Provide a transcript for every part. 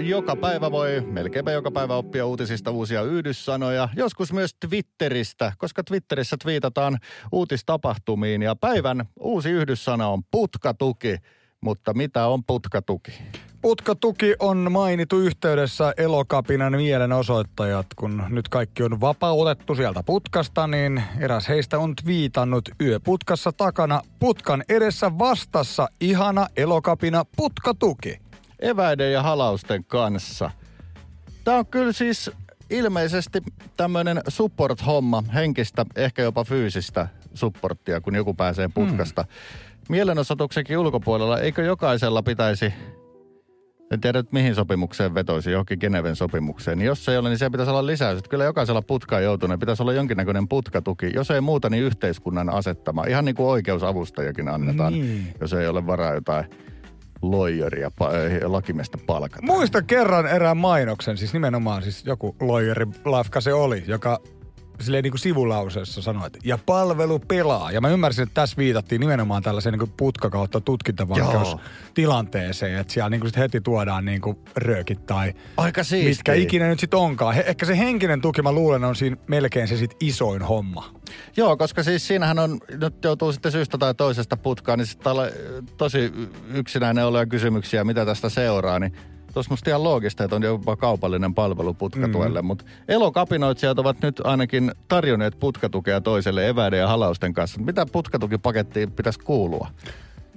Joka päivä voi, melkeinpä joka päivä oppia uutisista uusia yhdyssanoja, joskus myös Twitteristä, koska Twitterissä twiitataan uutistapahtumiin ja päivän uusi yhdyssana on putkatuki. Mutta mitä on putkatuki? Putkatuki on mainittu yhteydessä Elokapinan mielenosoittajat. Kun nyt kaikki on vapautettu sieltä putkasta, niin eräs heistä on twiitannut: yöputkassa takana, putkan edessä vastassa, ihana Elokapina putkatuki. Eväiden ja halausten kanssa. Tämä on kyllä siis ilmeisesti tämmöinen support-homma, henkistä, ehkä jopa fyysistä supporttia, kun joku pääsee putkasta. Mielenosoituksenkin ulkopuolella, eikö jokaisella pitäisi, en tiedä nyt mihin sopimukseen vetoisi, johonkin Geneven sopimukseen, niin jos ei ole, niin se pitäisi olla lisäys. Että kyllä jokaisella putkaan joutuneen pitäisi olla jonkinnäköinen putkatuki. Jos ei muuta, niin yhteiskunnan asettama. Ihan niin kuin oikeusavustajakin annetaan, jos ei ole varaa jotain loijaria lakimiestä palkata. Muista kerran erään mainoksen, siis nimenomaan siis joku loijari lafka se oli, joka silleen niin kuin sivulauseessa sanoi, että ja palvelu pelaa. Ja mä ymmärsin, että tässä viitattiin nimenomaan tällaiseen niin kuin putkakautta tutkintavankeustilanteeseen, että siellä niin kuin sit heti tuodaan niin kuin röökit tai aika siistiä, mitkä ikinä nyt sit onkaan. Ehkä se henkinen tuki, mä luulen, on siinä melkein se sit isoin homma. Joo, koska siis siinähän on, nyt joutuu sitten syystä tai toisesta putkaan, niin sitten täällä tosi yksinäinen olevia kysymyksiä, mitä tästä seuraa, niin tuossa musta ihan loogista, että on jopa kaupallinen palvelu putkatuelle, mutta Elokapinoitsijat ovat nyt ainakin tarjonneet putkatukea toiselle eväiden ja halausten kanssa. Mitä putkatukipakettiin pitäisi kuulua?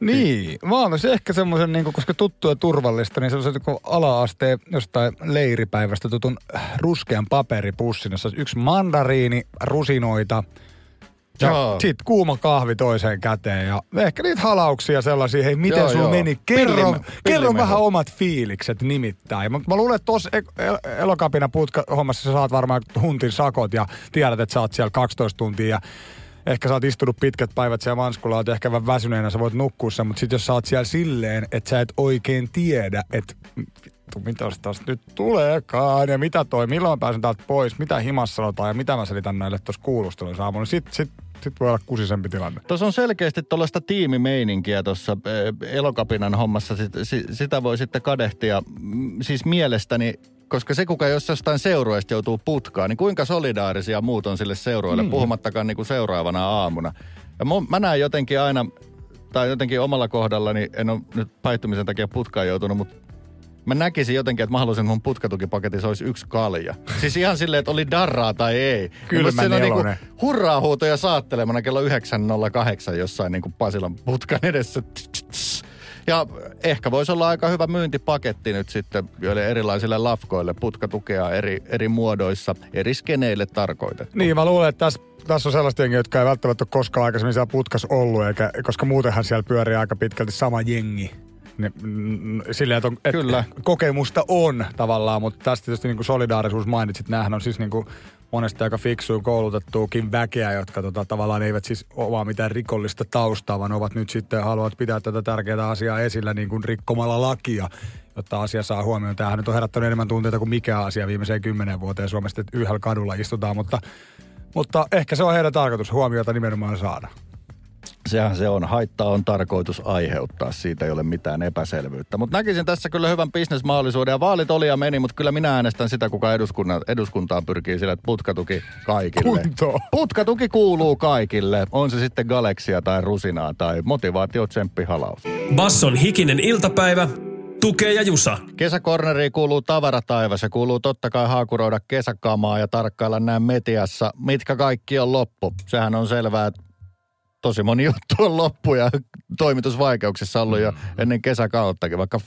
Niin, vaan olisi ehkä semmoisen, niin koska tuttu ja turvallista, niin semmoisen niin ala-asteen jostain leiripäivästä tutun ruskean paperipussin, jossa olisi yksi mandariini, rusinoita ja sit kuuma kahvi toiseen käteen ja ehkä niitä halauksia sellaisia, hei miten joo, sulla joo meni, kerro vähän omat fiilikset nimittäin. Mä luulen, että tossa Elokapina putkahommassa saat varmaan huntin sakot ja tiedät, että sä oot siellä 12 tuntia ja ehkä sä oot istunut pitkät päivät siellä manskulla, oot ehkä vähän väsyneenä, sä voit nukkua sen, mutta sit jos sä oot siellä silleen, että sä et oikein tiedä, että mitä tästä nyt tuleekaan ja mitä toi, milloin pääsen täältä pois, mitä himassa sanotaan ja mitä mä selitän näille tuossa kuulustelussa aamulla, Sitten voi olla kusisempi tilanne. Tuossa on selkeästi tuollaista tiimimeininkiä tuossa Elokapinan hommassa. Sitä voi sitten kadehtia. Siis mielestäni, koska se kuka jos jostain seurueesta joutuu putkaan, niin kuinka solidaarisia muut on sille seurueelle, puhumattakaan niin kuin seuraavana aamuna. Ja mä näen jotenkin aina, tai jotenkin omalla kohdallani, en ole nyt päihtymisen takia putkaan joutunut, mutta mä näkisin jotenkin, että mä haluaisin, että mun putkatukipaketissa olisi yksi kalja. Siis ihan silleen, että oli darraa tai ei. Kylmän elonen. Niinku hurraa huutoja saattelemana kello 9.08 jossain niinku Pasilan putkan edessä. Ja ehkä voisi olla aika hyvä myyntipaketti nyt sitten joille erilaisille lafkoille. Putkatukea eri muodoissa, eri skeneille tarkoitettu. Niin, mä luulen, että tässä on sellaista jengiä, jotka ei välttämättä ole koskaan aikaisemmin siellä putkas ollut, eikä, koska muutenhan siellä pyörii aika pitkälti sama jengi. Silleen, että on, kokemusta on tavallaan, mutta tästä tietysti niin kuin solidaarisuus mainitsit, näähän on siis niin kuin monesti aika fiksuja koulutettuukin väkeä, jotka tavallaan eivät siis ole mitään rikollista taustaa, vaan ovat nyt sitten haluavat pitää tätä tärkeää asiaa esillä niin kuin rikkomalla lakia, jotta asia saa huomioon. Tämähän nyt on herättänyt enemmän tunteita kuin mikä asia viimeiseen 10 vuoteen Suomessa, että yhdellä kadulla istutaan, mutta ehkä se on heidän tarkoitus huomiota nimenomaan saada. Sehän se on. Haittaa on tarkoitus aiheuttaa. Siitä ei ole mitään epäselvyyttä. Mutta näkisin tässä kyllä hyvän bisnesmahdollisuuden. Ja vaalit oli ja meni, mutta kyllä minä äänestän sitä, kuka eduskuntaan pyrkii sillä, että putkatuki kaikille. Kunto. Putkatuki kuuluu kaikille. On se sitten galeksia tai rusinaa tai motivaatiotsemppi-halaus. Basson hikinen iltapäivä. Tukee ja Jusa. Kesäkorneriin kuuluu tavarataivas ja kuuluu totta kai haakuroida kesäkamaa ja tarkkailla näin metiassa, mitkä kaikki on loppu. Sehän on selvää, että tosi moni juttu on loppu ja toimitusvaikeuksissa ollut jo ennen kesäkauttakin, vaikka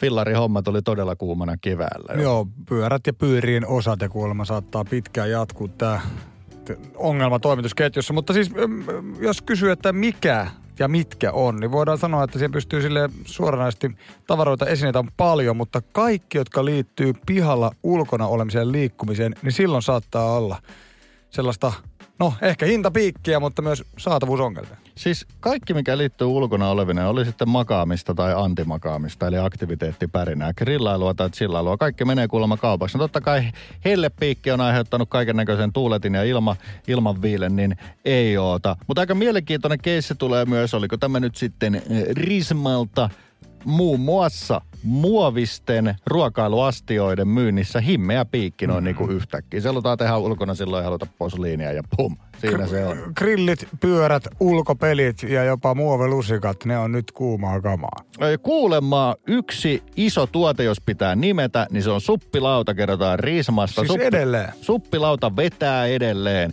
fillarihommat oli todella kuumana keväällä. Joo, pyörät ja pyyrien osat ja kuolema saattaa pitkään jatkuu tämä ongelma toimitusketjussa. Mutta siis jos kysyy, että mikä ja mitkä on, niin voidaan sanoa, että siihen pystyy silleen suoranaisesti tavaroita, esineitä on paljon, mutta kaikki, jotka liittyy pihalla ulkona olemiseen liikkumiseen, niin silloin saattaa olla sellaista no ehkä hintapiikkiä, mutta myös saatavuusongelmia. Siis kaikki, mikä liittyy ulkona olevina, oli sitten makaamista tai antimakaamista, eli aktiviteettipärinää, grillailua tai chillailua, kaikki menee kuulemma kaupaksi. No totta kai hellepiikki on aiheuttanut kaiken näköisen tuuletin ja ilmanviilen, niin ei oota. Mutta aika mielenkiintoinen keissi tulee myös, oliko tämä nyt sitten Rismalta, muun muassa muovisten ruokailuastioiden myynnissä himmeä piikki noin niin kuin yhtäkkiä. Se halutaan tehdä ulkona silloin ja haluta pois linjaa ja pum, siinä se on. Grillit, pyörät, ulkopelit ja jopa muovelusikat, ne on nyt kuumaa kamaa. Kuulemma yksi iso tuote, jos pitää nimetä, niin se on suppilauta, kerrotaan Rismasta. Siis edelleen. Suppilauta vetää edelleen.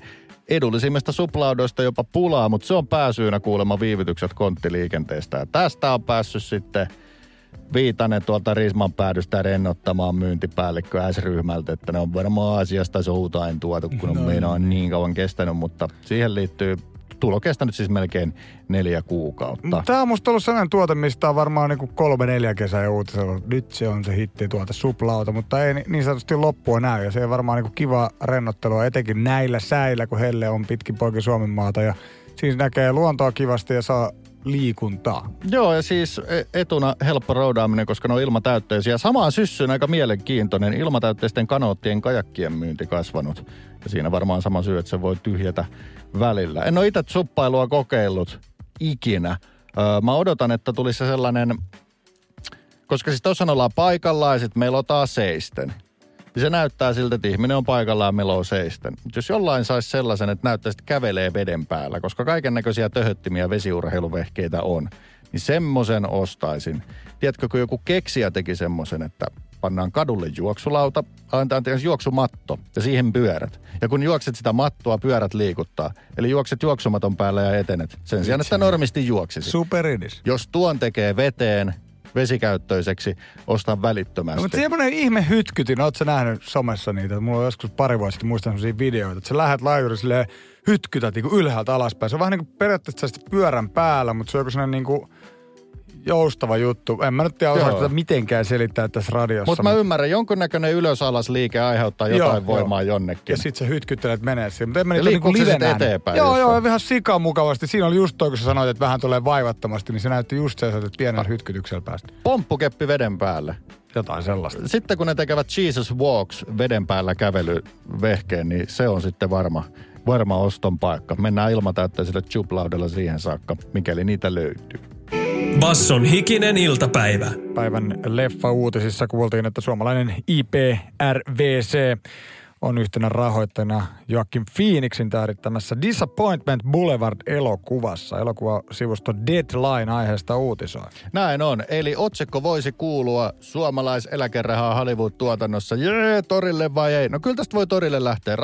Edullisimmista suplaudoista jopa pulaa, mutta se on pääsyynä kuulemma viivytykset konttiliikenteestä. Ja tästä on päässyt sitten Viitanen tuolta Risman päädystä rennottamaan myyntipäällikkö S-ryhmältä, että ne on varmaan asiasta soutain tuotu, kun on meinaa niin kauan kestänyt, mutta siihen liittyy tulo kestänyt siis melkein 4 kuukautta. Tämä on musta ollut sellainen tuote, mistä on varmaan niinku 3-4 kesää uutisella. Nyt se on se hittituote suplauta, mutta ei niin sanotusti loppua näy. Ja se on varmaan niinku kivaa rennottelua, etenkin näillä säillä, kun helle on pitkin poikin Suomen maata. Ja siis näkee luontoa kivasti ja saa liikuntaa. Joo, ja siis etuna helppo roudaaminen, koska ne on ilmatäytteisiä. Samaan syssyyn aika mielenkiintoinen ilmatäytteisten kanoottien kajakkien myynti kasvanut. Ja siinä varmaan sama syy, että se voi tyhjätä välillä. En ole itse suppailua kokeillut ikinä. Mä odotan, että tulisi se sellainen, koska siis tuossa ollaan paikallaan ja sitten meillä otaa seisten. Ja se näyttää siltä, että ihminen on paikallaan meloo seisten. Mutta jos jollain saisi sellaisen, että näyttäisi, että kävelee veden päällä, koska kaiken näköisiä töhöttimiä vesiurheiluvehkeitä on, niin semmoisen ostaisin. Tiedätkö, kun joku keksijä teki semmoisen, että pannaan kadulle juoksulauta, antaa tietysti juoksumatto ja siihen pyörät. Ja kun juokset sitä mattoa, pyörät liikuttaa. Eli juokset juoksumaton päällä ja etenet. Sen sijaan, että normisti juoksisi. Superinis. Jos tuon tekee veteen, vesikäyttöiseksi, ostaa välittömästi. No, mutta semmoinen ihme hytkytin, ootko sä nähnyt somessa niitä? Mulla on joskus pari vuotta sitten muistan sellaisia videoita, että sä lähet laiuri silleen hytkytät niin kuin ylhäältä alaspäin. Se on vähän niin kuin periaatteessa pyörän päällä, mutta se on joku sellainen niin kuin joustava juttu. En mä nyt tiedä osaa tätä mitenkään selittää tässä radiossa. Mutta mä ymmärrän, jonkunnäköinen ylös-alas liike aiheuttaa jotain voimaa jonnekin. Ja sit sä hytkyttelet menee siihen. Mutta en mä niitä niinku livenään. Eteenpäin. Joo, ihan sikamukavasti. Siinä oli just toi, kun sä sanoit, että vähän tulee vaivattomasti, niin se näytti just se, että pienellä hytkytyksellä päästä. Pomppukeppi veden päälle. Jotain sellaista. Sitten kun ne tekevät Jesus Walks veden päällä kävelyvehkeen, niin se on sitten varma oston paikka. Mennään ilmatäytteisellä tublaudella siihen saakka, mikäli niitä löytyy. Basson hikinen iltapäivä. Päivän leffa-uutisissa kuultiin, että suomalainen IPRVC on yhtenä rahoittajana Joaquin Phoenixin tähdittämässä Disappointment Boulevard-elokuvassa. Elokuvasivusto Deadline aiheesta uutisoi. Näin on. Eli otsikko voisi kuulua suomalaiseläkerahaa Hollywood-tuotannossa. Jee, torille vai ei? No kyllä tästä voi torille lähteä.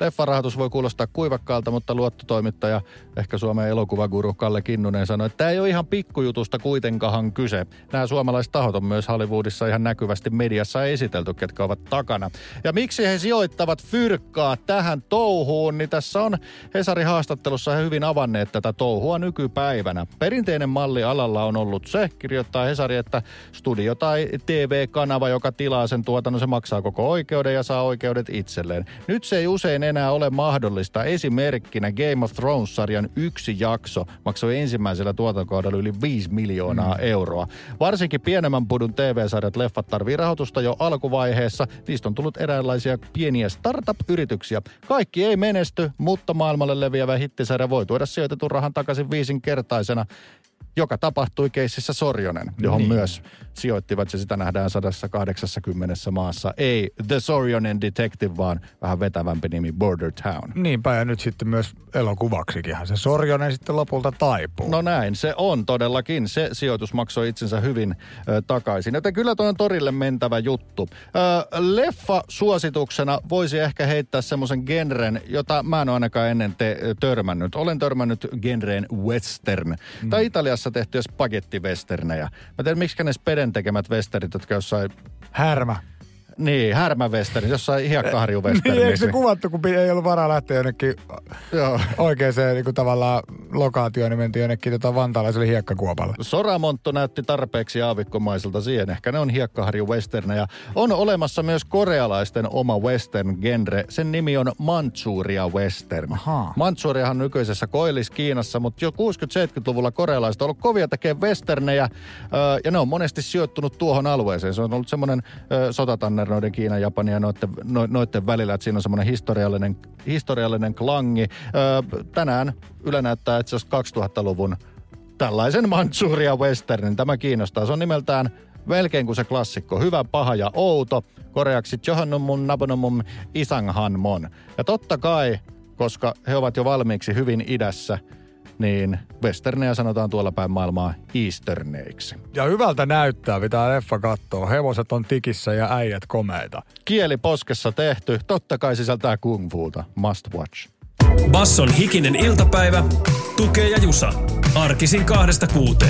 Leffarahoitus voi kuulostaa kuivakkaalta, mutta luottotoimittaja, ehkä Suomen elokuvaguru Kalle Kinnunen sanoi, että tämä ei ole ihan pikkujutusta kuitenkaan kyse. Nämä suomalaiset tahot on myös Hollywoodissa ihan näkyvästi mediassa esitelty, ketkä ovat takana. Ja miksi he sijoittavat fyrkkaa tähän touhuun, niin tässä on Hesarin haastattelussa he hyvin avanneet tätä touhua nykypäivänä. Perinteinen malli alalla on ollut se, kirjoittaa Hesari, että studio tai TV-kanava, joka tilaa sen tuotannon, se maksaa koko oikeuden ja saa oikeudet itselleen. Nyt se ei usein enää ole mahdollista. Esimerkkinä Game of Thrones-sarjan 1 jakso maksoi ensimmäisellä tuotantokaudella yli 5 miljoonaa euroa. Varsinkin pienemmän pudun TV-sarjat leffat tarvii rahoitusta jo alkuvaiheessa. Niistä on tullut eräänlaisia pieniä startup-yrityksiä. Kaikki ei menesty, mutta maailmalle leviävä hittisarja voi tuoda sijoitetun rahan takaisin 5-kertaisena, joka tapahtui keississä Sorjonen, johon myös sijoittivat, ja sitä nähdään 180 maassa. Ei The Sorjonen Detective, vaan vähän vetävämpi nimi Border Town. Niinpä, ja nyt sitten myös elokuvaksikinhan se Sorjonen sitten lopulta taipuu. No näin, se on todellakin. Se sijoitus maksoi itsensä hyvin takaisin. Joten kyllä tuon torille mentävä juttu. Leffa suosituksena voisi ehkä heittää semmoisen genren, jota mä en ole ainakaan ennen törmännyt. Olen törmännyt genreen western. Tai Italiassa tehtyä spagettivesternejä. Mä tiedän, miksi ne Speden tekemät westerit, jotka jossain... Härmä. Niin, Härmäwestern, jossain hiekkaharjuvestern. Niin, eikö se kuvattu, kun ei ollut varaa lähteä jonnekin oikeaan niin tavallaan lokaatioon, niin mentiin jonnekin vantaalaiselle hiekkakuopalle. Soramonttu näytti tarpeeksi aavikkomaiselta siihen. Ehkä ne on hiekkaharjuvesternejä. On olemassa myös korealaisten oma western-genre. Sen nimi on Manchuria Western. Aha. Manchuriahan nykyisessä Koillis-Kiinassa, mutta jo 60-70-luvulla korealaiset on ollut kovia tekemään westernejä, ja ne on monesti sijoittunut tuohon alueeseen. Se on ollut semmoinen sotatannernoiden Kiinan, Japanin ja noitten välillä, että siinä on semmoinen historiallinen klangi. Tänään Yle näyttää itse asiassa 2000-luvun tällaisen Manchuria Westernin. Tämä kiinnostaa. Se on nimeltään melkein kuin se klassikko. Hyvä, paha ja outo. Koreaksi Johannummun Nabonummun Isanghanmon. Ja totta kai, koska he ovat jo valmiiksi hyvin idässä, niin westernejä sanotaan tuolla päin maailmaa easterneiksi. Ja hyvältä näyttää, pitää leffa kattoo. Hevoset on tikissä ja äijät komeita. Kieli poskessa tehty, totta kai sisältää kung-fuuta. Must watch. Basson hikinen iltapäivä, Tukee ja Jusa. Arkisin 2–6.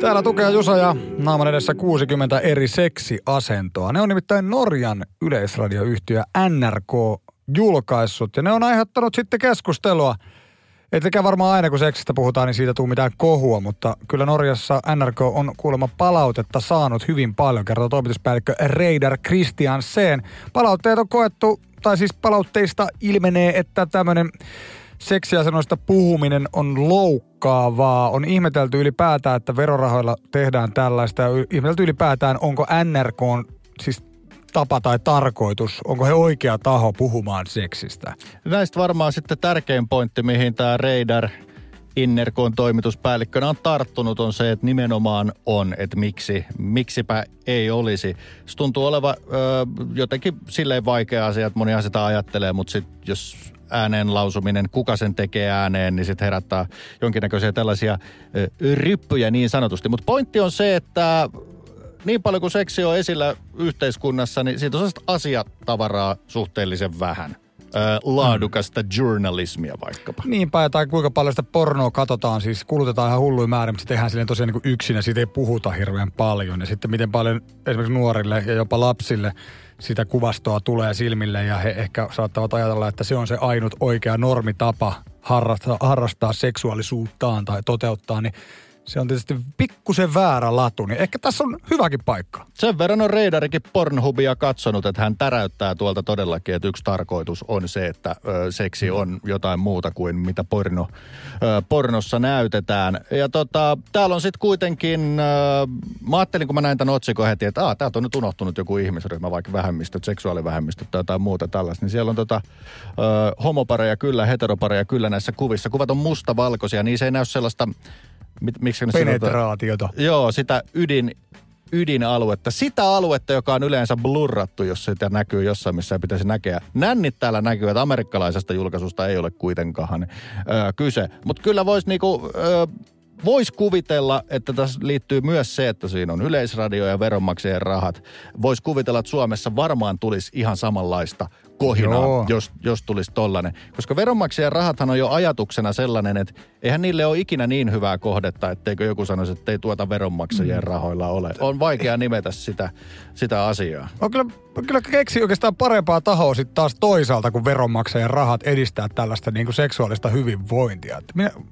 Täällä Tukee ja Jusa ja naaman edessä 60 eri seksiasentoa. Ne on nimittäin Norjan yleisradioyhtiö NRK julkaissut. Ja ne on aiheuttanut sitten keskustelua. Ettekä varmaan aina, kun seksistä puhutaan, niin siitä tuu mitään kohua, mutta kyllä Norjassa NRK on kuulemma palautetta saanut hyvin paljon, kertoo toimituspäällikkö Reidar Kristiansen. Palautteet on koettu, tai siis palautteista ilmenee, että tämmöinen seksiasennoista puhuminen on loukkaavaa. On ihmetelty ylipäätään, että verorahoilla tehdään tällaista, ja ihmetelty ylipäätään, onko NRK on siis tapa tai tarkoitus? Onko he oikea taho puhumaan seksistä? Näistä varmaan sitten tärkein pointti, mihin tämä Reidar Innerkoon toimituspäällikkönä on tarttunut, on se, että nimenomaan on, että miksipä ei olisi. Se tuntuu oleva jotenkin silleen vaikea asia, että moni sitä ajattelee, mutta sitten jos ääneen lausuminen, kuka sen tekee ääneen, niin sitten herättää jonkinnäköisiä tällaisia ryppyjä niin sanotusti. Mutta pointti on se, että niin paljon kuin seksi on esillä yhteiskunnassa, niin siitä on sellaista asiatavaraa suhteellisen vähän. Laadukasta journalismia vaikkapa. Niinpä, tai kuinka paljon sitä pornoa katsotaan, siis kulutetaan ihan hulluin määrin, mutta se tehdään silleen tosiaan niin kuin yksin ja siitä ei puhuta hirveän paljon. Ja sitten miten paljon esimerkiksi nuorille ja jopa lapsille sitä kuvastoa tulee silmille ja he ehkä saattavat ajatella, että se on se ainut oikea normitapa harrastaa seksuaalisuuttaan tai toteuttaa, niin se on tietysti pikkusen väärä latu, niin ehkä tässä on hyväkin paikka. Sen verran on Reidarikin Pornhubia katsonut, että hän täräyttää tuolta todellakin, että yksi tarkoitus on se, että seksi on jotain muuta kuin mitä pornossa näytetään. Ja täällä on sitten kuitenkin, mä ajattelin kun mä näin tämän otsikon heti, että täältä on nyt unohtunut joku ihmisryhmä, vaikka vähemmistöt, seksuaalivähemmistöt tai jotain muuta tällaista, niin siellä on homopareja kyllä, heteropareja kyllä näissä kuvissa. Kuvat on mustavalkoisia, niin se ei näy sellaista penetraatiota. Joo, sitä ydinaluetta. Sitä aluetta, joka on yleensä blurrattu, jos sitä näkyy jossain, missä ei pitäisi näkeä. Nännit täällä näkyy, että amerikkalaisesta julkaisusta ei ole kuitenkaan kyse. Mutta kyllä voisi vois kuvitella, että tässä liittyy myös se, että siinä on yleisradio ja veronmaksajien rahat. Voisi kuvitella, että Suomessa varmaan tulisi ihan samanlaista kohinaa, jos tulisi tollainen. Koska veronmaksajien rahathan on jo ajatuksena sellainen, että eihän niille ole ikinä niin hyvää kohdetta, etteikö joku sanoisi, että ei tuota veronmaksajien rahoilla ole. On vaikea nimetä sitä asiaa. On kyllä keksi oikeastaan parempaa tahoa sitten taas toisaalta, kun veronmaksajien rahat edistää tällaista niin kuin seksuaalista hyvinvointia.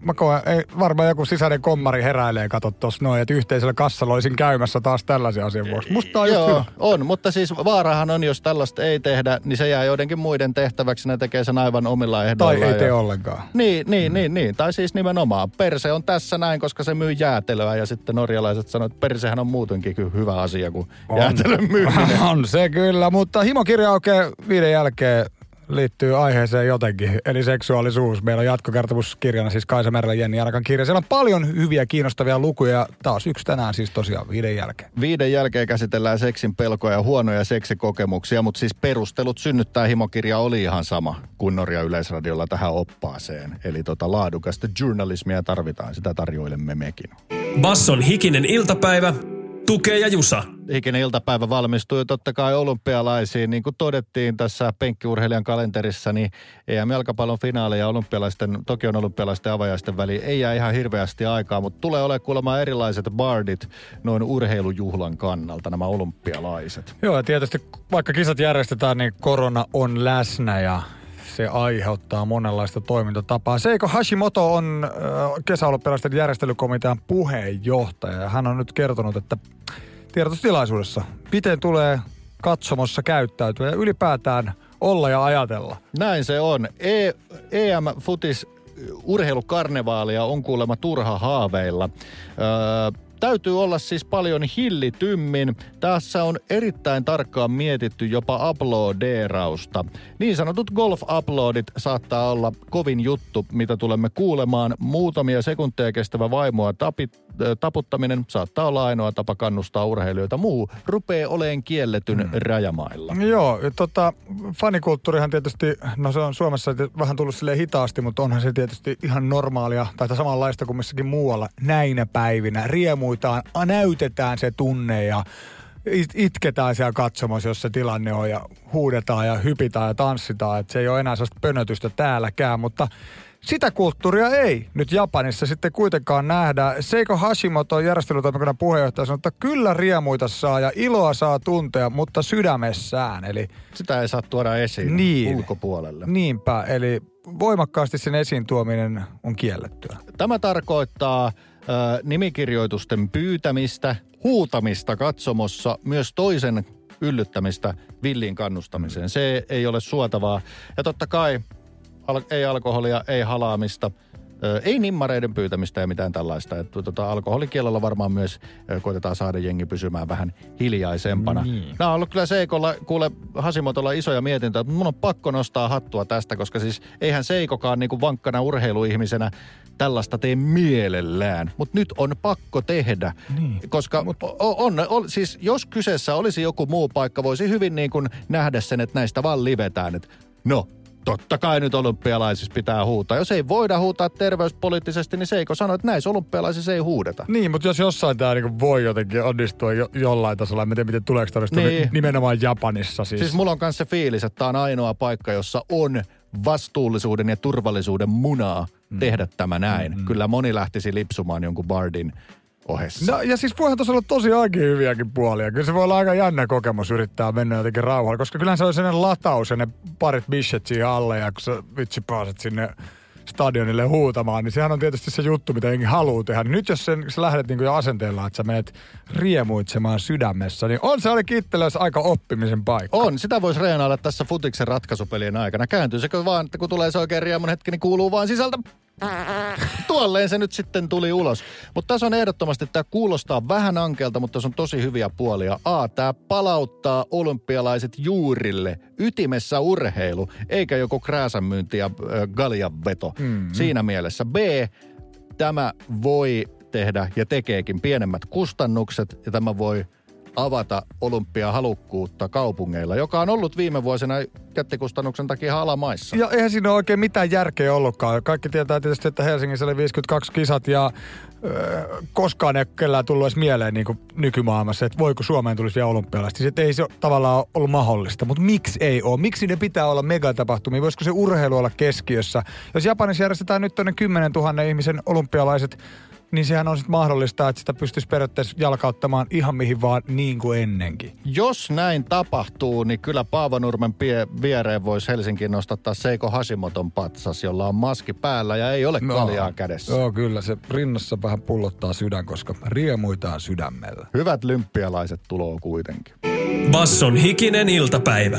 Mä koen, varmaan joku sisäinen kommari heräilee, katso tuossa noin, että yhteisellä kassalla olisin käymässä taas tällaisia asian vuoksi. Musta on just hyvä. On, mutta siis vaarahan on, jos tällaista ei tehdä, niin se jää joidenkin muiden tehtäväksi, ne tekee sen aivan omilla ehdoillaan. Tai ei tee ollenkaan. Niin. Tai siis nimenomaan. Perse on tässä näin, koska se myy jäätelöä ja sitten norjalaiset sanoo, että persehän on muutenkin hyvä asia kuin jäätelön myyminen. On se kyllä, mutta himokirja oikein 5 jälkeen liittyy aiheeseen jotenkin, eli seksuaalisuus. Meillä on jatkokertomuskirjana siis Kaisa Merellä Jenni Arkan kirja. Siellä on paljon hyviä, kiinnostavia lukuja. Taas yksi tänään siis tosiaan 5 jälkeen. 5 jälkeen käsitellään seksin pelkoja ja huonoja seksikokemuksia, mutta siis perustelut synnyttää himokirja oli ihan sama kuin Norja Yleisradiolla tähän oppaaseen. Eli laadukasta journalismia tarvitaan, sitä tarjoilemme mekin. Basson hikinen iltapäivä, Tukee ja Jusa. Ikinen iltapäivä valmistui totta kai olympialaisiin. Niin kuin todettiin tässä penkkiurheilijan kalenterissa, niin EM-jalkapallon finaali ja Tokion olympialaisten avajaisten väliin ei jää ihan hirveästi aikaa, mutta tulee olemaan kuulemma erilaiset bardit noin urheilujuhlan kannalta, nämä olympialaiset. Joo, tietysti vaikka kisat järjestetään, niin korona on läsnä ja se aiheuttaa monenlaista toimintatapaa. Seiko Hashimoto on kesäolympialaisten järjestelykomitean puheenjohtaja ja hän on nyt kertonut, että tiedotustilaisuudessa miten tulee katsomossa käyttäytyä ja ylipäätään olla ja ajatella. Näin se on. EM-futis urheilukarnevaalia on kuulemma turha haaveilla. Täytyy olla siis paljon hillitymmin. Tässä on erittäin tarkkaan mietitty jopa uploadeerausta. Niin sanotut golf-uploadit saattaa olla kovin juttu, mitä tulemme kuulemaan. Muutamia sekunteja kestävä vaimoa taputtaminen saattaa olla ainoa tapa kannustaa urheilijoita. Muu rupeaa oleen kielletyn rajamailla. Joo, fanikulttuurihan tietysti, no se on Suomessa vähän tullut silleen hitaasti, mutta onhan se tietysti ihan normaalia, tai samanlaista kuin missäkin muualla näinä päivinä. Riemuitaan, näytetään se tunne ja itketään siellä katsomassa, jos se tilanne on, ja huudetaan ja hypitään ja tanssitaan. Et se ei ole enää sellaista pönötystä täälläkään, mutta sitä kulttuuria ei nyt Japanissa sitten kuitenkaan nähdä. Seiko Hashimoto, järjestelytoimikunnan puheenjohtaja, sanoo, että kyllä riemuita saa ja iloa saa tuntea, mutta sydämessään. Eli sitä ei saa tuoda esiin niin, ulkopuolelle. Niinpä, eli voimakkaasti sen esiin tuominen on kiellettyä. Tämä tarkoittaa nimikirjoitusten pyytämistä, huutamista katsomossa, myös toisen yllyttämistä villiin kannustamiseen. Se ei ole suotavaa. Ja totta kai ei alkoholia, ei halaamista, ei nimmareiden pyytämistä ja mitään tällaista. Että alkoholikielolla varmaan myös koitetaan saada jengi pysymään vähän hiljaisempana. Mm. Nämä on ollut kyllä Seikolla, kuule Hashimotolla isoja mietintöjä, mutta mun on pakko nostaa hattua tästä, koska siis eihän Seikokaan niin kuin vankkana urheiluihmisenä tällaista tee mielellään, mutta nyt on pakko tehdä, niin, koska siis jos kyseessä olisi joku muu paikka, voisi hyvin niin kuin nähdä sen, että näistä vaan livetään, että no, totta kai nyt olympialaisissa pitää huutaa. Jos ei voida huutaa terveyspoliittisesti, niin Seiko sanoi, että näissä olympialaisissa ei huudeta. Niin, mutta jos jossain tämä niin voi jotenkin onnistua jollain tasolla, en tiedä miten tuleeko tarvitsee niin, nimenomaan Japanissa siis. Siis mulla on kanssa se fiilis, että tämä on ainoa paikka, jossa on vastuullisuuden ja turvallisuuden munaa tehdä tämä näin. Kyllä moni lähtisi lipsumaan jonkun bardin ohessa. No ja siis voihan tuossa olla tosiaan hyviäkin puolia. Kyllä se voi olla aika jännä kokemus yrittää mennä jotenkin rauhalla, koska kyllähän se on sellainen lataus ja ne parit bishet siihen alle ja kun sä vitsi pääset sinne stadionille huutamaan, niin sehän on tietysti se juttu, mitä jengi haluaa tehdä. Nyt jos sä lähdet niin kuin asenteella, että sä menet riemuitsemaan sydämessä, niin on se ainakin itsellesi aika oppimisen paikka. On, sitä voisi reenailla tässä futiksen ratkaisupelien aikana. Kääntyisikö vaan, kun tulee se oikein riemun hetki, niin kuuluu vaan sisältä. Tuolleen se nyt sitten tuli ulos. Mutta tässä on ehdottomasti, että tämä kuulostaa vähän ankelta, mutta tässä on tosi hyviä puolia. Tämä palauttaa olympialaiset juurille. Ytimessä urheilu, eikä joku krääsänmyynti ja galjanveto. Siinä mielessä. Tämä voi tehdä ja tekeekin pienemmät kustannukset ja tämä voi avata olympiahalukkuutta kaupungeilla, joka on ollut viime vuosina jättikustannuksen takia alamaissa. Ja eihän siinä ole oikein mitään järkeä ollutkaan. Kaikki tietää tietysti, että Helsingissä oli 52 kisat ja koskaan ei ole kellään tullut edes mieleen niin kuin nykymaailmassa, että voiko Suomeen tulisi vielä olympialaista. Siis, ei se tavallaan ollut mahdollista, mutta miksi ei ole? Miksi ne pitää olla megatapahtumia? Voisiko se urheilu olla keskiössä? Jos Japanissa järjestetään nyt tuonne 10 000 ihmisen olympialaiset, niin sehän on sitten mahdollista, että sitä pystyisi periaatteessa jalkauttamaan ihan mihin vaan niin kuin ennenkin. Jos näin tapahtuu, niin kyllä Paavanurmen viereen voisi Helsinkiin nostattaa Seiko Hashimoton patsas, jolla on maski päällä ja ei ole kaljaa kädessä. Joo, kyllä. Se rinnassa vähän pullottaa sydän, koska riemuitaan sydämellä. Hyvät lympialaiset tuloo kuitenkin. Basson hikinen iltapäivä.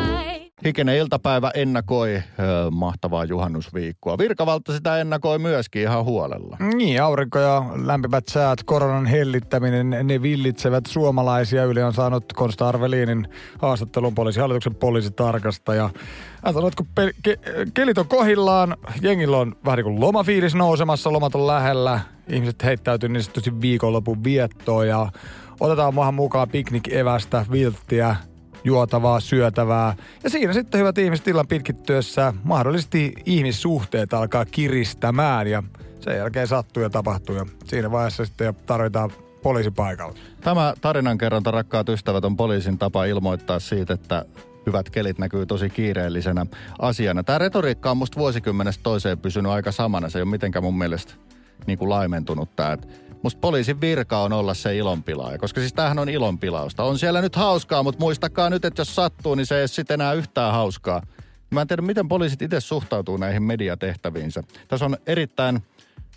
Hikinen iltapäivä ennakoi mahtavaa juhannusviikkoa. Virkavalta sitä ennakoi myöskin ihan huolella. Niin, aurinko ja lämpimät säät, koronan hellittäminen, ne villitsevät suomalaisia. Yle on saanut Konsta Arvelinin haastattelun poliisihallituksen poliisitarkastaja. Hän sanoi, että kun kelit on kohillaan, jengillä on vähän niin kuin lomafiilis nousemassa, lomat on lähellä. Ihmiset heittäytyy niin sanotusti viikonlopun viettoon ja otetaan maahan mukaan piknik-evästä, vilttiä, juotavaa, syötävää. Ja siinä sitten hyvät ihmiset illan pitkittyessä mahdollisesti ihmissuhteet alkaa kiristämään ja sen jälkeen sattuu ja tapahtuu ja siinä vaiheessa sitten tarvitaan poliisi paikalla. Tämä tarinankerronta, rakkaat ystävät, on poliisin tapa ilmoittaa siitä, että hyvät kelit näkyy tosi kiireellisenä asiana. Tämä retoriikka on musta vuosikymmenestä toiseen pysynyt aika samana. Se ei ole mitenkään mun mielestä niin kuin laimentunut tämä. Musta poliisin virka on olla se ilonpilaaja, koska siis tämähän on ilonpilausta. On siellä nyt hauskaa, mutta muistakaa nyt, että jos sattuu, niin se ei sitten enää yhtään hauskaa. Mä en tiedä, miten poliisit itse suhtautuu näihin mediatehtäviinsä. Tässä on erittäin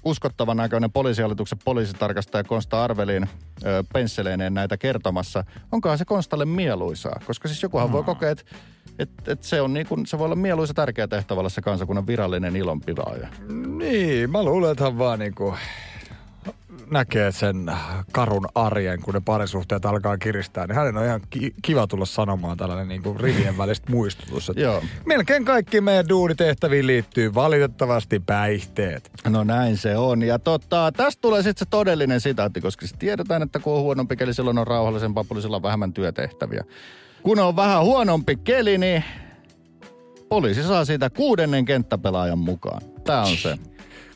uskottavan näköinen poliisihallituksen poliisitarkastaja Konsta Arvelin pensseleineen näitä kertomassa. Onkohan se Konstalle mieluisaa? Koska siis jokuhan voi kokea, että se on niin kuin, se voi olla mieluisa tärkeä tehtävä olla se kansakunnan virallinen ilonpilaaja. Niin, mä luulen, että hän vaan niin kuin näkee sen karun arjen, kun ne parisuhteet alkaa kiristää, niin hänen on ihan kiva tulla sanomaan tällainen niin kuin rivien välistä muistutus. Melkein kaikki meidän duunitehtäviin liittyy valitettavasti päihteet. No näin se on. Ja tästä tulee sitten se todellinen sitaatti, koska tiedetään, että kun on huonompi keli, silloin on rauhallisempaa, poliisilla on vähemmän työtehtäviä. Kun on vähän huonompi keli, niin poliisi saa siitä 6. kenttäpelaajan mukaan. Tää on se.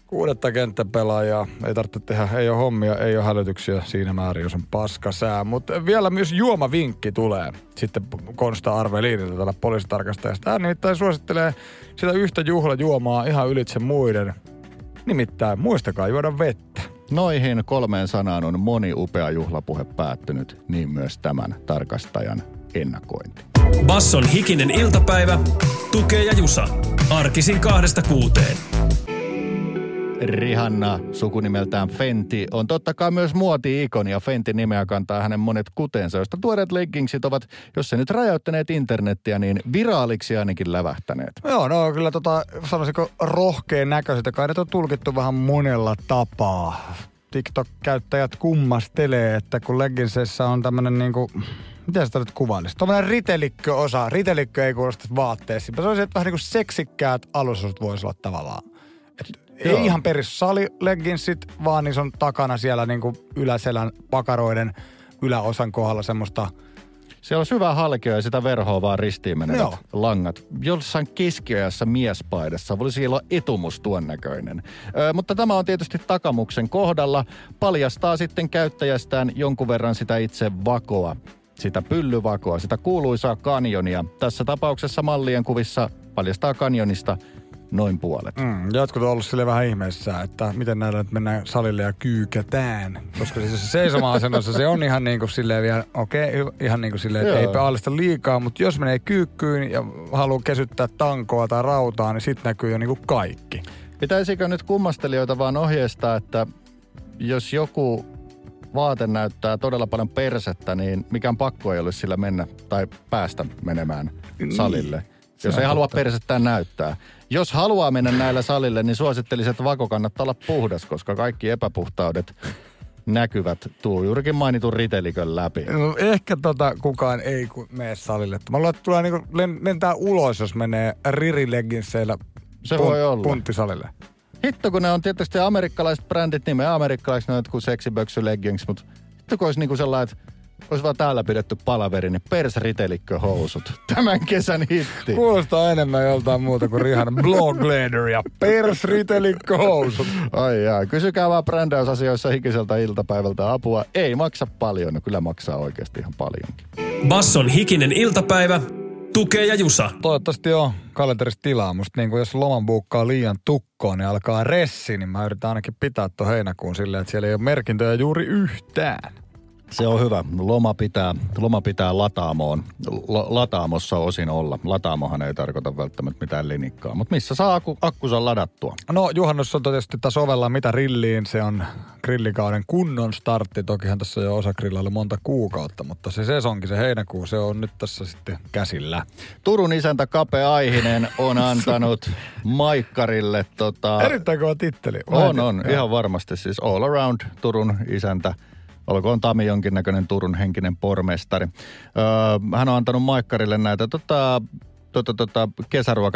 6. kenttäpelaajaa. Ei tarvitse tehdä, ei ole hommia, ei ole hälytyksiä siinä määrin, jos on paska sää. Mutta vielä myös juomavinkki tulee sitten Konsta Arvelinilta tällä poliisitarkastajasta. Hän nimittäin suosittelee sitä yhtä juhlajuomaa ihan ylitse muiden. Nimittäin muistakaa juoda vettä. Noihin 3 sanaan on moni upea juhlapuhe päättynyt, niin myös tämän tarkastajan ennakointi. Basson hikinen iltapäivä, Tukee ja Jusa. Arkisin 2–6. Rihanna, sukunimeltään Fenty, on totta kai myös muoti-ikoni ja Fenty-nimeä kantaa hänen monet kutensa, josta tuoreet leggingsit ovat, jos se nyt räjäyttäneet internettiä, niin viraaliksi ainakin lävähtäneet. Joo, no kyllä sanoisinko rohkeen näköiset, ja kai ne on tulkittu vähän monella tapaa. TikTok-käyttäjät kummastelee, että kun leggingseissä on tämmönen niinku, miten sitä nyt kuvailisi? Tuommoinen ritelikköosa. Ritelikkö ei kuulosta vaatteessa. Se olisi, että vähän niinku seksikkäät alusosat voisi olla tavallaan. Ei joo. Ihan peris salilegginsit, vaan niissä on takana siellä niinku yläselän pakaroiden yläosan kohdalla semmoista. Siellä on syvää halkioa ja sitä verhoa vaan ristiin menevät langat. Jossain keskiajassa miespaidassa voisi olla etumus tuon näköinen. Mutta tämä on tietysti takamuksen kohdalla. Paljastaa sitten käyttäjästään jonkun verran sitä itse vakoa. Sitä pyllyvakoa, sitä kuuluisaa kanjonia. Tässä tapauksessa mallien kuvissa paljastaa kanjonista noin puolet. Jotkut on ollut silleen vähän ihmeessä, että miten näillä nyt mennään salille ja kyykätään. Koska siis seisoma-asennossa se on ihan niin kuin silleen vielä, ihan niin kuin silleen, että eipä allista liikaa, mutta jos menee kyykkyyn ja haluaa kesyttää tankoa tai rautaa, niin sit näkyy jo niin kuin kaikki. Pitäisikö nyt kummastelijoita vaan ohjeistaa, että jos joku vaate näyttää todella paljon persettä, niin mikään pakko ei olisi sillä mennä tai päästä menemään salille. Jos ei halua persettään näyttää. Jos haluaa mennä näillä salille, niin suosittelisin, että vako kannattaa olla puhdas, koska kaikki epäpuhtaudet näkyvät juurikin mainitun ritelikön läpi. No, ehkä kukaan ei mene salille. Mä luulen, että tulee niinku lentää ulos, jos menee ririleginsseillä punttisalille. Hitto, kun ne on tietysti amerikkalaiset brändit, nimeä amerikkalaiset, ne on jotkut seksiböksyleggings, mutta hitto kun olisi niinku sellainen, että olisi vaan täällä pidetty palaveri, niin persritelikköhousut. Tämän kesän hitti. Kuulostaa enemmän joltain muuta kuin Rihanna Bloglader ja persritelikköhousut. Ai jaa, kysykää vaan brändäysasioissa hikiseltä iltapäivältä apua. Ei maksa paljon, no kyllä maksaa oikeasti ihan paljonkin. Basson hikinen iltapäivä, Tukee ja Jusa. Toivottavasti on kalenterissa tilaa. Musta niin jos loman buukkaa liian tukkoon ja alkaa ressi, niin mä yritän ainakin pitää tuon heinäkuun silleen, että siellä ei ole merkintöjä juuri yhtään. Se on hyvä. Loma pitää lataamossa osin olla. Lataamohan ei tarkoita välttämättä mitään linikkaa, mutta missä saa akkunsa ladattua? No juhannus on tietysti tässä ovella mitä rilliin. Se on grillikauden kunnon startti. Tokihan tässä on jo osa grillailu monta kuukautta, mutta se sesonkin, se heinäkuu, se on nyt tässä sitten käsillä. Turun isäntä Kapeainen on antanut maikkarille Erittäin kova titteli. On. Ihan varmasti siis all around Turun isäntä. Olkoon Tami jonkinnäköinen Turun henkinen pormestari. Hän on antanut maikkarille näitä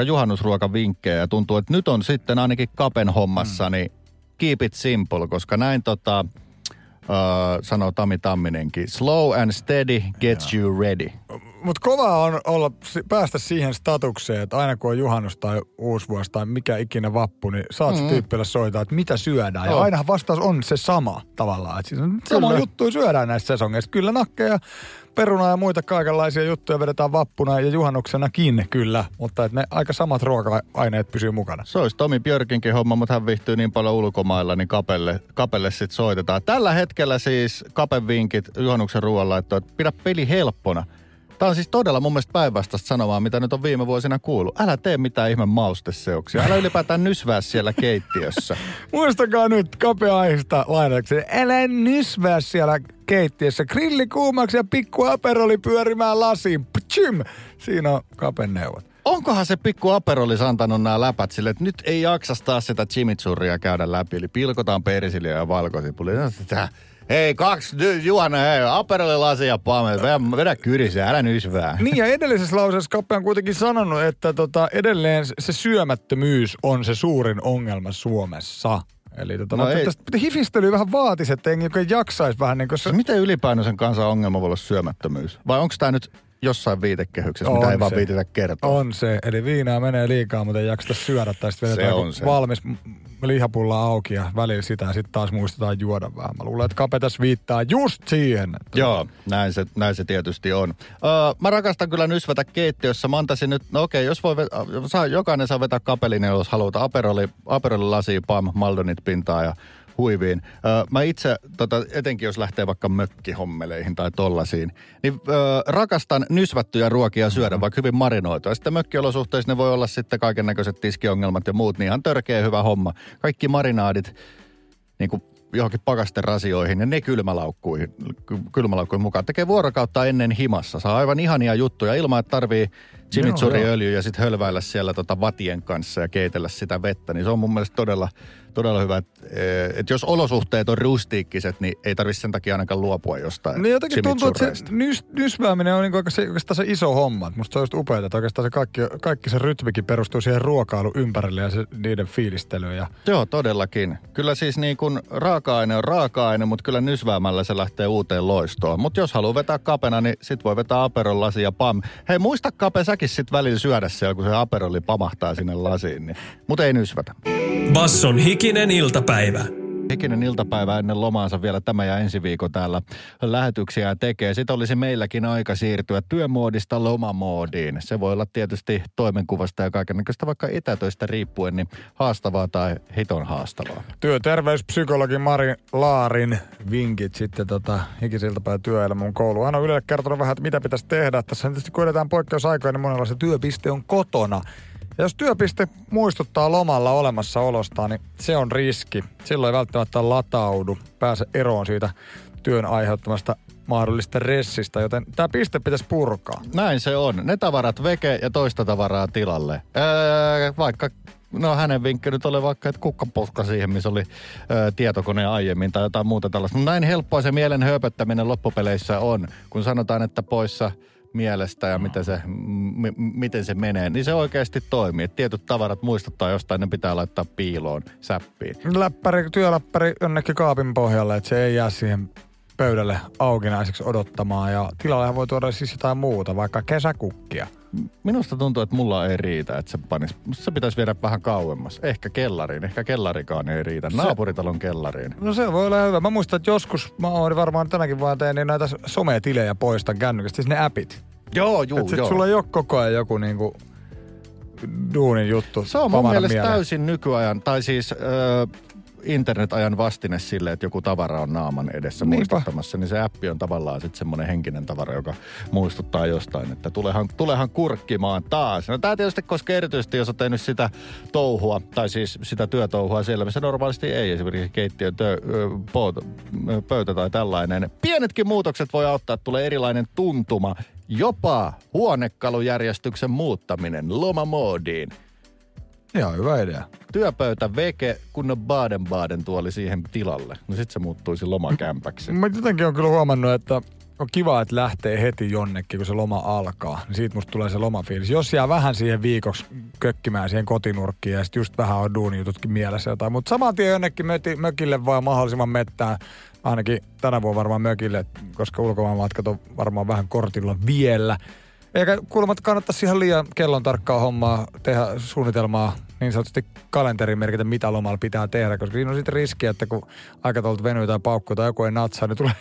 juhannusruokavinkkejä. Ja tuntuu, että nyt on sitten ainakin Kapen hommassa, niin keep it simple, koska näin sanoo Tami Tamminenkin. Slow and steady gets you ready. Mutta kovaa on päästä siihen statukseen, että aina kun on juhannus tai uusvuosi tai mikä ikinä vappu, niin saat tyyppille soittaa, että mitä syödään. Ja ainahan vastaus on se sama tavallaan. Et siis sama juttu syödään näissä sesongeissa. Kyllä nakkeja, perunaa ja muita kaikenlaisia juttuja vedetään vappuna ja juhannuksenakin kyllä. Mutta et ne aika samat ruoka-aineet pysyy mukana. Se olisi Tomi Björkinkin homma, mutta hän viihtyy niin paljon ulkomailla, niin Kapelle sitten soitetaan. Tällä hetkellä siis Kapen vinkit juhannuksen ruoanlaittoon, että pidä peli helppona. Tämä on siis todella mun mielestä päinvastaista sanomaa, mitä nyt on viime vuosina kuullut. Älä tee mitään ihme mausteseoksia. Älä ylipäätään nysvää siellä keittiössä. Muistakaa nyt Kapeaista lainaksi. Älä nysvää siellä keittiössä. Grilli kuumaksi ja pikku aperoli pyörimään lasiin. Pchym! Siinä on Kapen neuvot. Onkohan se pikku aperolis antanut nämä läpät sille, että nyt ei jaksa taas sitä chimichurria käydä läpi. Eli pilkotaan persiliä ja valkosipulia. Hei, Juhana, hei, aperille lasi ja paamme, vedä kyrisee, älä nysvää. Niin ja edellisessä lauseessa Kappe on kuitenkin sanonut, että edelleen se syömättömyys on se suurin ongelma Suomessa. Eli tästä hifistelyä vähän vaatisi, että jengi jaksaisi vähän niin kuin se... Miten ylipäänöisen kansan ongelma voi olla syömättömyys? Vai onko tämä nyt jossain viitekehyksessä, mitä ei vaan viitetä kertoa? On se, eli viinaa menee liikaa, mutta ei jakseta syödä tai sitten vedetään valmis lihapulla auki ja välillä sitä ja sitten taas muistetaan juoda vähän. Mä luulen, että Kape tässä viittaa just siihen. Joo, näin se tietysti on. Mä rakastan kyllä nysvätä keittiössä. Mä antaisin nyt, jos voi, jokainen saa vetää kapelin, jos halutaan aperoli lasi, pam, maldonit pintaan ja huiviin. Mä itse, etenkin jos lähtee vaikka mökkihommeleihin tai tollasiin, niin rakastan nysvättyjä ruokia syödä, vaikka hyvin marinoitua. Sitten mökkiolosuhteissa ne voi olla sitten kaiken näköiset tiskiongelmat ja muut, niin ihan törkeä hyvä homma. Kaikki marinaadit niin kuin johonkin pakasterasioihin ja ne kylmälaukkuihin mukaan. Tekee vuorokautta ennen himassa. Saa aivan ihania juttuja ilman, että tarvii chimichurriöljyä ja sitten hölväillä siellä vatien kanssa ja keitellä sitä vettä. Niin se on mun mielestä todella, todella hyvä. Että jos olosuhteet on rustiikkiset, niin ei tarvitse sen takia ainakaan luopua jostain niin jotenkin tuntuu, että se nysvääminen on niinku oikeastaan se iso homma. Et musta se on just upeaa, että oikeastaan se kaikki se rytmikin perustuu siihen ruokailun ympärille ja niiden fiilistelyyn. Ja... Joo, todellakin. Kyllä siis niin kuin raaka-aine on raaka-aine, mutta kyllä nysväämällä se lähtee uuteen loistoon. Mutta jos haluaa vetää kapena, niin sit voi vetää aperon lasi ja pam. Hei, muista Kape, säkin sit välillä syödä siellä, kun se aperoli pamahtaa sinne lasiin. Niin. Mutta ei nysvätä. Basson hikinen iltapäivä ennen lomaansa vielä tämä ja ensi viikon täällä lähetyksiä tekee. Sitten olisi meilläkin aika siirtyä työmoodista lomamoodiin. Se voi olla tietysti toimenkuvasta ja kaikennäköistä vaikka etätöistä riippuen, niin haastavaa tai hiton haastavaa. Työterveyspsykologi Mari Laarin vinkit sitten hikisiltapäivän työelämän kouluun. Hän on Ylelle kertonut vähän, että mitä pitäisi tehdä. Tässä tietysti kun edetään poikkeusaikoja, niin monella se työpiste on kotona. Ja jos työpiste muistuttaa lomalla olemassaolostaan, niin se on riski. Silloin ei välttämättä lataudu, pääse eroon siitä työn aiheuttamasta mahdollisesta ressistä, joten tämä piste pitäisi purkaa. Näin se on. Ne tavarat veke ja toista tavaraa tilalle. Vaikka... No hänen vinkki nyt oli vaikka, että kukkapuska siihen, missä oli tietokone aiemmin tai jotain muuta tällaista. Mutta näin helppoa se mielen hööpöttäminen loppupeleissä on, kun sanotaan, että poissa mielestä ja miten se menee, niin se oikeasti toimii. Et tietyt tavarat muistuttaa jostain, ne pitää laittaa piiloon, säppiin. Työläppäri jonnekin kaapin pohjalle, että se ei jää siihen pöydälle aukinaiseksi odottamaan ja tilallehan voi tuoda siis jotain muuta, vaikka kesäkukkia. Minusta tuntuu, että mulla ei riitä, että se panisi. Se pitäisi viedä vähän kauemmas. Ehkä kellarikaan ei riitä. Naapuritalon kellariin. No se voi olla hyvä. Mä muistan, että joskus, mä oon varmaan tänäkin vaan tein, niin näitä sometilejä poistan kännykästä, siis ne appit. Joo. Sitten sulla ei ole koko ajan joku niinku duunin juttu. Se on mun mielestä täysin nykyajan, tai siis... internetajan vastine sille, että joku tavara on naaman edessä muistuttamassa, niin se appi on tavallaan sitten semmoinen henkinen tavara, joka muistuttaa jostain, että tulehan kurkkimaan taas. No tämä tietysti koskee erityisesti, jos on tehnyt sitä touhua, tai siis sitä työtouhua siellä, missä normaalisti ei, esimerkiksi keittiön pöytä tai tällainen. Pienetkin muutokset voi auttaa, että tulee erilainen tuntuma, jopa huonekalujärjestyksen muuttaminen lomamoodiin. Ihan hyvä idea. Työpöytä veke, kunnon Baden-Baden tuoli siihen tilalle. No sit se muuttuisi lomakämpäksi. Mä jotenkin on kyllä huomannut, että on kiva, että lähtee heti jonnekin, kun se loma alkaa. Niin siitä musta tulee se lomafiilis. Jos jää vähän siihen viikoksi kökkimään siihen kotinurkkiin ja sit just vähän on duunijututkin mielessä jotain. Mutta saman tien jonnekin mökille vaan mahdollisimman mettään. Ainakin tänä vuonna varmaan mökille, koska ulkomaanmatkat on varmaan vähän kortilla vielä. Eikä kuulemma kannattaisi ihan liian kellon tarkkaa hommaa, tehdä suunnitelmaa, niin sanotusti kalenteriin merkitä, mitä lomalla pitää tehdä, koska siinä on sitten riski, että kun aikataulut venyy tai paukkuu tai joku ei natsaa, niin tulee,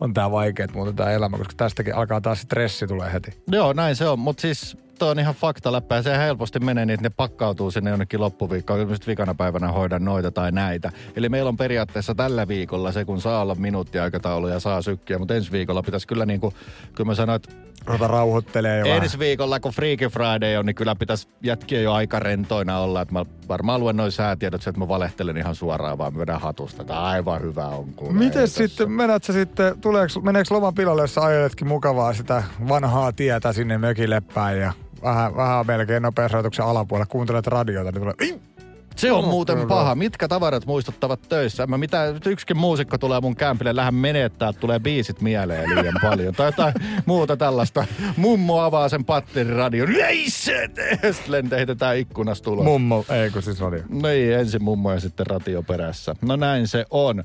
on tää vaikea, että muuten tää elämä, koska tästäkin alkaa taas stressi tulee heti. Joo, näin se on, mutta siis tuo on ihan fakta läppä ja se helposti menee niin, että ne pakkautuu sinne jonnekin loppuviikkoon, kun vikana päivänä hoidan noita tai näitä. Eli meillä on periaatteessa tällä viikolla se, kun saa olla minuuttiaikataulu ja saa sykkiä, mutta ensi viikolla pitäisi kyllä niin kuin, kyllä mä sanoin, että rota rauhoittelee jo ensi viikolla, kun Freaky Friday on, niin kyllä pitäisi jätkiä jo aika rentoina olla. Että mä varmaan luen noin säätiedot, että mä valehtelen ihan suoraan, vaan vedän hatusta. Tää aivan hyvä on. Miten sitten, meneekö loman pilalle, jos sä ajeletkin mukavaa sitä vanhaa tietä sinne mökille päin ja vähän melkein nopeusrajoituksen alapuolella kuuntelet radiota, niin tulee... Se on muuten paha. Mitkä tavarat muistuttavat töissä? Mitä yksikin muusikko tulee mun kämpille, lähden menettää, tulee biisit mieleen liian paljon. Tai jotain muuta tällaista. Mummo avaa sen patteriradion. Reiset! Sitten heitetään ikkunasta ulos. Mummo, ei kun siis radio. No ei, ensin mummo ja sitten radio perässä. No näin se on.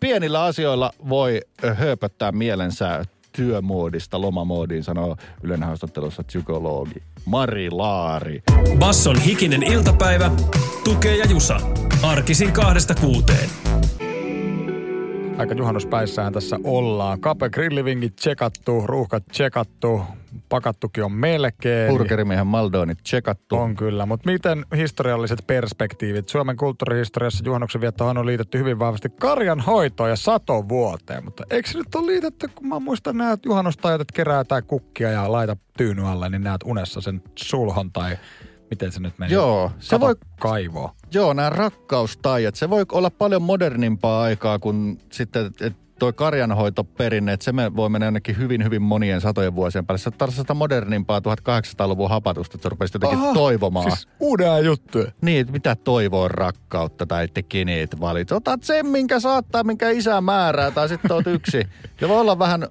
Pienillä asioilla voi hööpöttää mielensä työmoodista lomamoodiin, sanoo Ylen haastattelussa psykologi Mari Laari. Basson hikinen iltapäivä, Tukee ja Jusa. Arkisin 2-6. Aika juhannuspäissään tässä ollaan. Kape grillivinkit tsekattu, ruuhkat tsekattu, pakattukin on melkein. Burgerimiehen Maldonit tsekattu. On kyllä, mutta miten historialliset perspektiivit? Suomen kulttuurihistoriassa juhannuksen viettohan on liitetty hyvin vahvasti karjanhoitoon ja satovuoteen. Mutta eikö se nyt ole liitetty, kun mä muistan nämä juhannustajat, että kerää jotain kukkia ja laita tyyny alle, niin näet unessa sen sulhon tai... Miten se nyt meni? Joo. Se voi kaivoa. Joo, nämä rakkaustajat. Se voi olla paljon modernimpaa aikaa kuin sitten toi karjanhoitoperinne. Että se voi mennä jonnekin hyvin monien satojen vuosien päälle. Se tarvitsee modernimpaa 1800-luvun hapatusta, että sä rupesit jotenkin toivomaan. Siis uudaa juttuja. Niin, mitä toivoa rakkautta tai tekee niitä valit. Otat sen, minkä saattaa, minkä isä määrää tai sitten oot yksi. Ja voi olla vähän...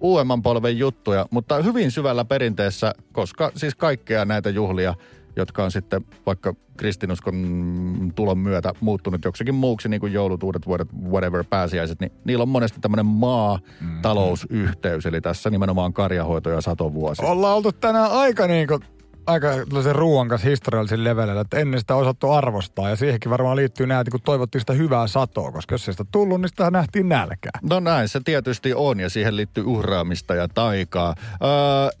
uudemman polven juttuja, mutta hyvin syvällä perinteessä, koska siis kaikkea näitä juhlia, jotka on sitten vaikka kristinuskon tulon myötä muuttunut joksikin muuksi, niin kuin joulut, uudet vuodet, whatever, pääsiäiset, niin niillä on monesti tämmöinen maatalousyhteys, eli tässä nimenomaan karjahoito ja satovuosi. Ollaan oltu tänään aika sen ruoan kanssa historiallisella levelellä, että ennen sitä on osattu arvostaa ja siihenkin varmaan liittyy näitä, kun toivottiin sitä hyvää satoa, koska jos se sitä tullut, niin sitä nähtiin nälkää. No näin, se tietysti on ja siihen liittyy uhraamista ja taikaa.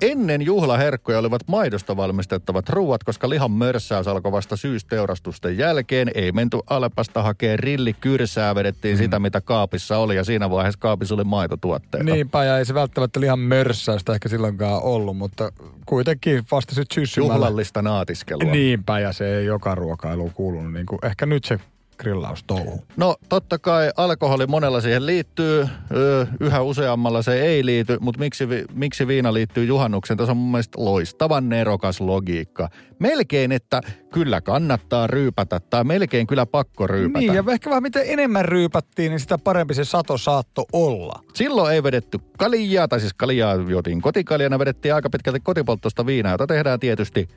Ennen juhlaherkkuja olivat maidosta valmistettavat ruuat, koska lihan mörssäys alkoi vasta syysteurastusten jälkeen. Ei menty Alepasta hakee rillikyrsää, vedettiin sitä, mitä kaapissa oli ja siinä vaiheessa kaapissa oli maitotuotteita. Niinpä ja ei se välttämättä lihan mörssäystä ehkä silloinkaan ollut, mutta kuitenkin vasta syys juhlallista naatiskelua. Niinpä, ja se ei joka ruokailuun kuulunut. Niin kuin ehkä nyt se grillaus touhu. No totta kai alkoholi monella siihen liittyy. Yhä useammalla se ei liity, mutta miksi viina liittyy juhannukseen? Tässä on mun mielestä loistavan nerokas logiikka. Melkein, että kyllä kannattaa ryypätä tai melkein kyllä pakko ryypätä. Niin, ja ehkä vähän mitä enemmän ryypättiin, niin sitä parempi se sato saattoi olla. Silloin ei vedetty kaljaa, tai siis kaljaa juotiin kotikaljana, vedettiin aika pitkälti kotipolttosta viinaa, jota tehdään tietysti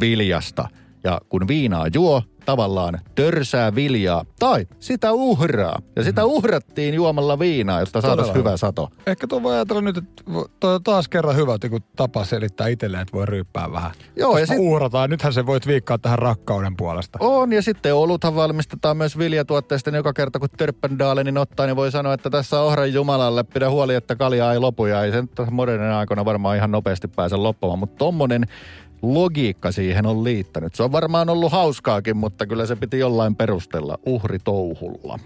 viljasta. Ja kun viinaa juo, tavallaan törsää viljaa tai sitä uhraa. Ja sitä uhrattiin juomalla viinaa, jotta saataisiin hyvä sato. Ehkä tuo voi ajatella nyt, että tuo on taas kerran hyvä, kun tapa selittää itselleen, että voi ryyppää vähän. Joo, ja uhrataan. Nythän se voit viikkaa tähän rakkauden puolesta. On, ja sitten oluthan valmistetaan myös viljatuotteista. Niin joka kerta, kun törppendaalenin ottaa, niin voi sanoa, että tässä ohran jumalalle pidä huoli, että kaljaa ei lopu. Ja ei se nyt tässä modernin aikana varmaan ihan nopeasti pääse loppumaan. Mutta tommonen logiikka siihen on liittänyt. Se on varmaan ollut hauskaakin, mutta kyllä se piti jollain perustella uhritouhulla.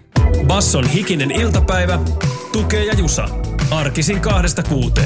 Basson hikinen iltapäivä, Tukee ja Jusa. Arkisin 2–6.